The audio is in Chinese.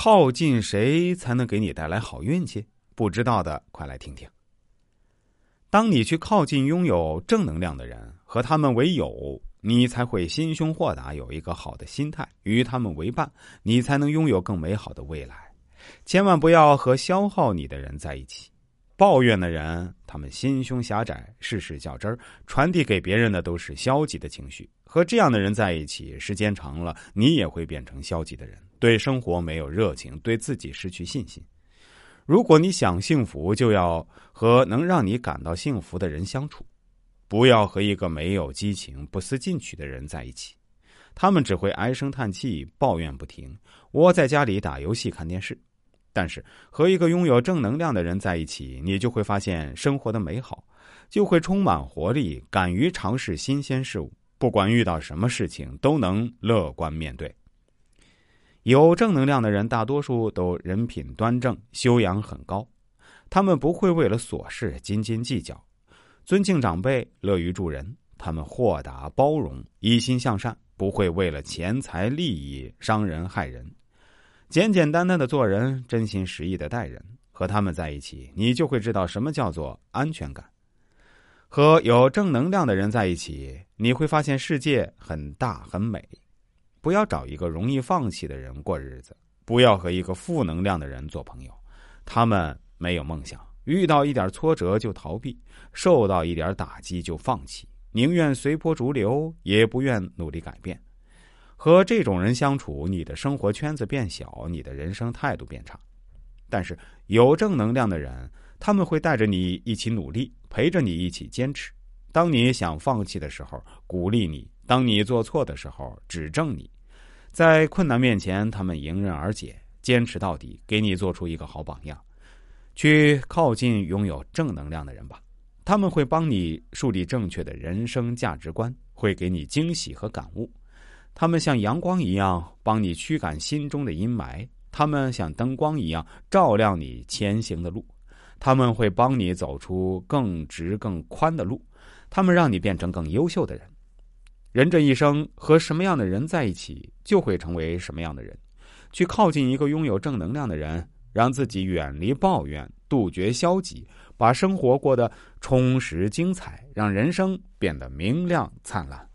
靠近谁才能给你带来好运气？不知道的，快来听听。当你去靠近拥有正能量的人，和他们为友，你才会心胸豁达，有一个好的心态；与他们为伴，你才能拥有更美好的未来。千万不要和消耗你的人在一起。抱怨的人，他们心胸狭窄，事事较真儿，传递给别人的都是消极的情绪。和这样的人在一起，时间长了，你也会变成消极的人，对生活没有热情，对自己失去信心。如果你想幸福，就要和能让你感到幸福的人相处，不要和一个没有激情、不思进取的人在一起。他们只会唉声叹气、抱怨不停，窝在家里打游戏、看电视。但是和一个拥有正能量的人在一起，你就会发现生活的美好，就会充满活力，敢于尝试新鲜事物，不管遇到什么事情都能乐观面对。有正能量的人大多数都人品端正，修养很高，他们不会为了琐事斤斤计较，尊敬长辈，乐于助人，他们豁达包容，一心向善，不会为了钱财利益伤人害人，简简单单的做人，真心实意的待人。和他们在一起，你就会知道什么叫做安全感。和有正能量的人在一起，你会发现世界很大很美。不要找一个容易放弃的人过日子，不要和一个负能量的人做朋友。他们没有梦想，遇到一点挫折就逃避，受到一点打击就放弃，宁愿随波逐流，也不愿努力改变。和这种人相处，你的生活圈子变小，你的人生态度变差。但是有正能量的人，他们会带着你一起努力，陪着你一起坚持。当你想放弃的时候，鼓励你；当你做错的时候，指正你。在困难面前，他们迎刃而解，坚持到底，给你做出一个好榜样。去靠近拥有正能量的人吧，他们会帮你树立正确的人生价值观，会给你惊喜和感悟。他们像阳光一样帮你驱赶心中的阴霾，他们像灯光一样照亮你前行的路，他们会帮你走出更直更宽的路，他们让你变成更优秀的人。人这一生，和什么样的人在一起，就会成为什么样的人。去靠近一个拥有正能量的人，让自己远离抱怨，杜绝消极，把生活过得充实精彩，让人生变得明亮灿烂。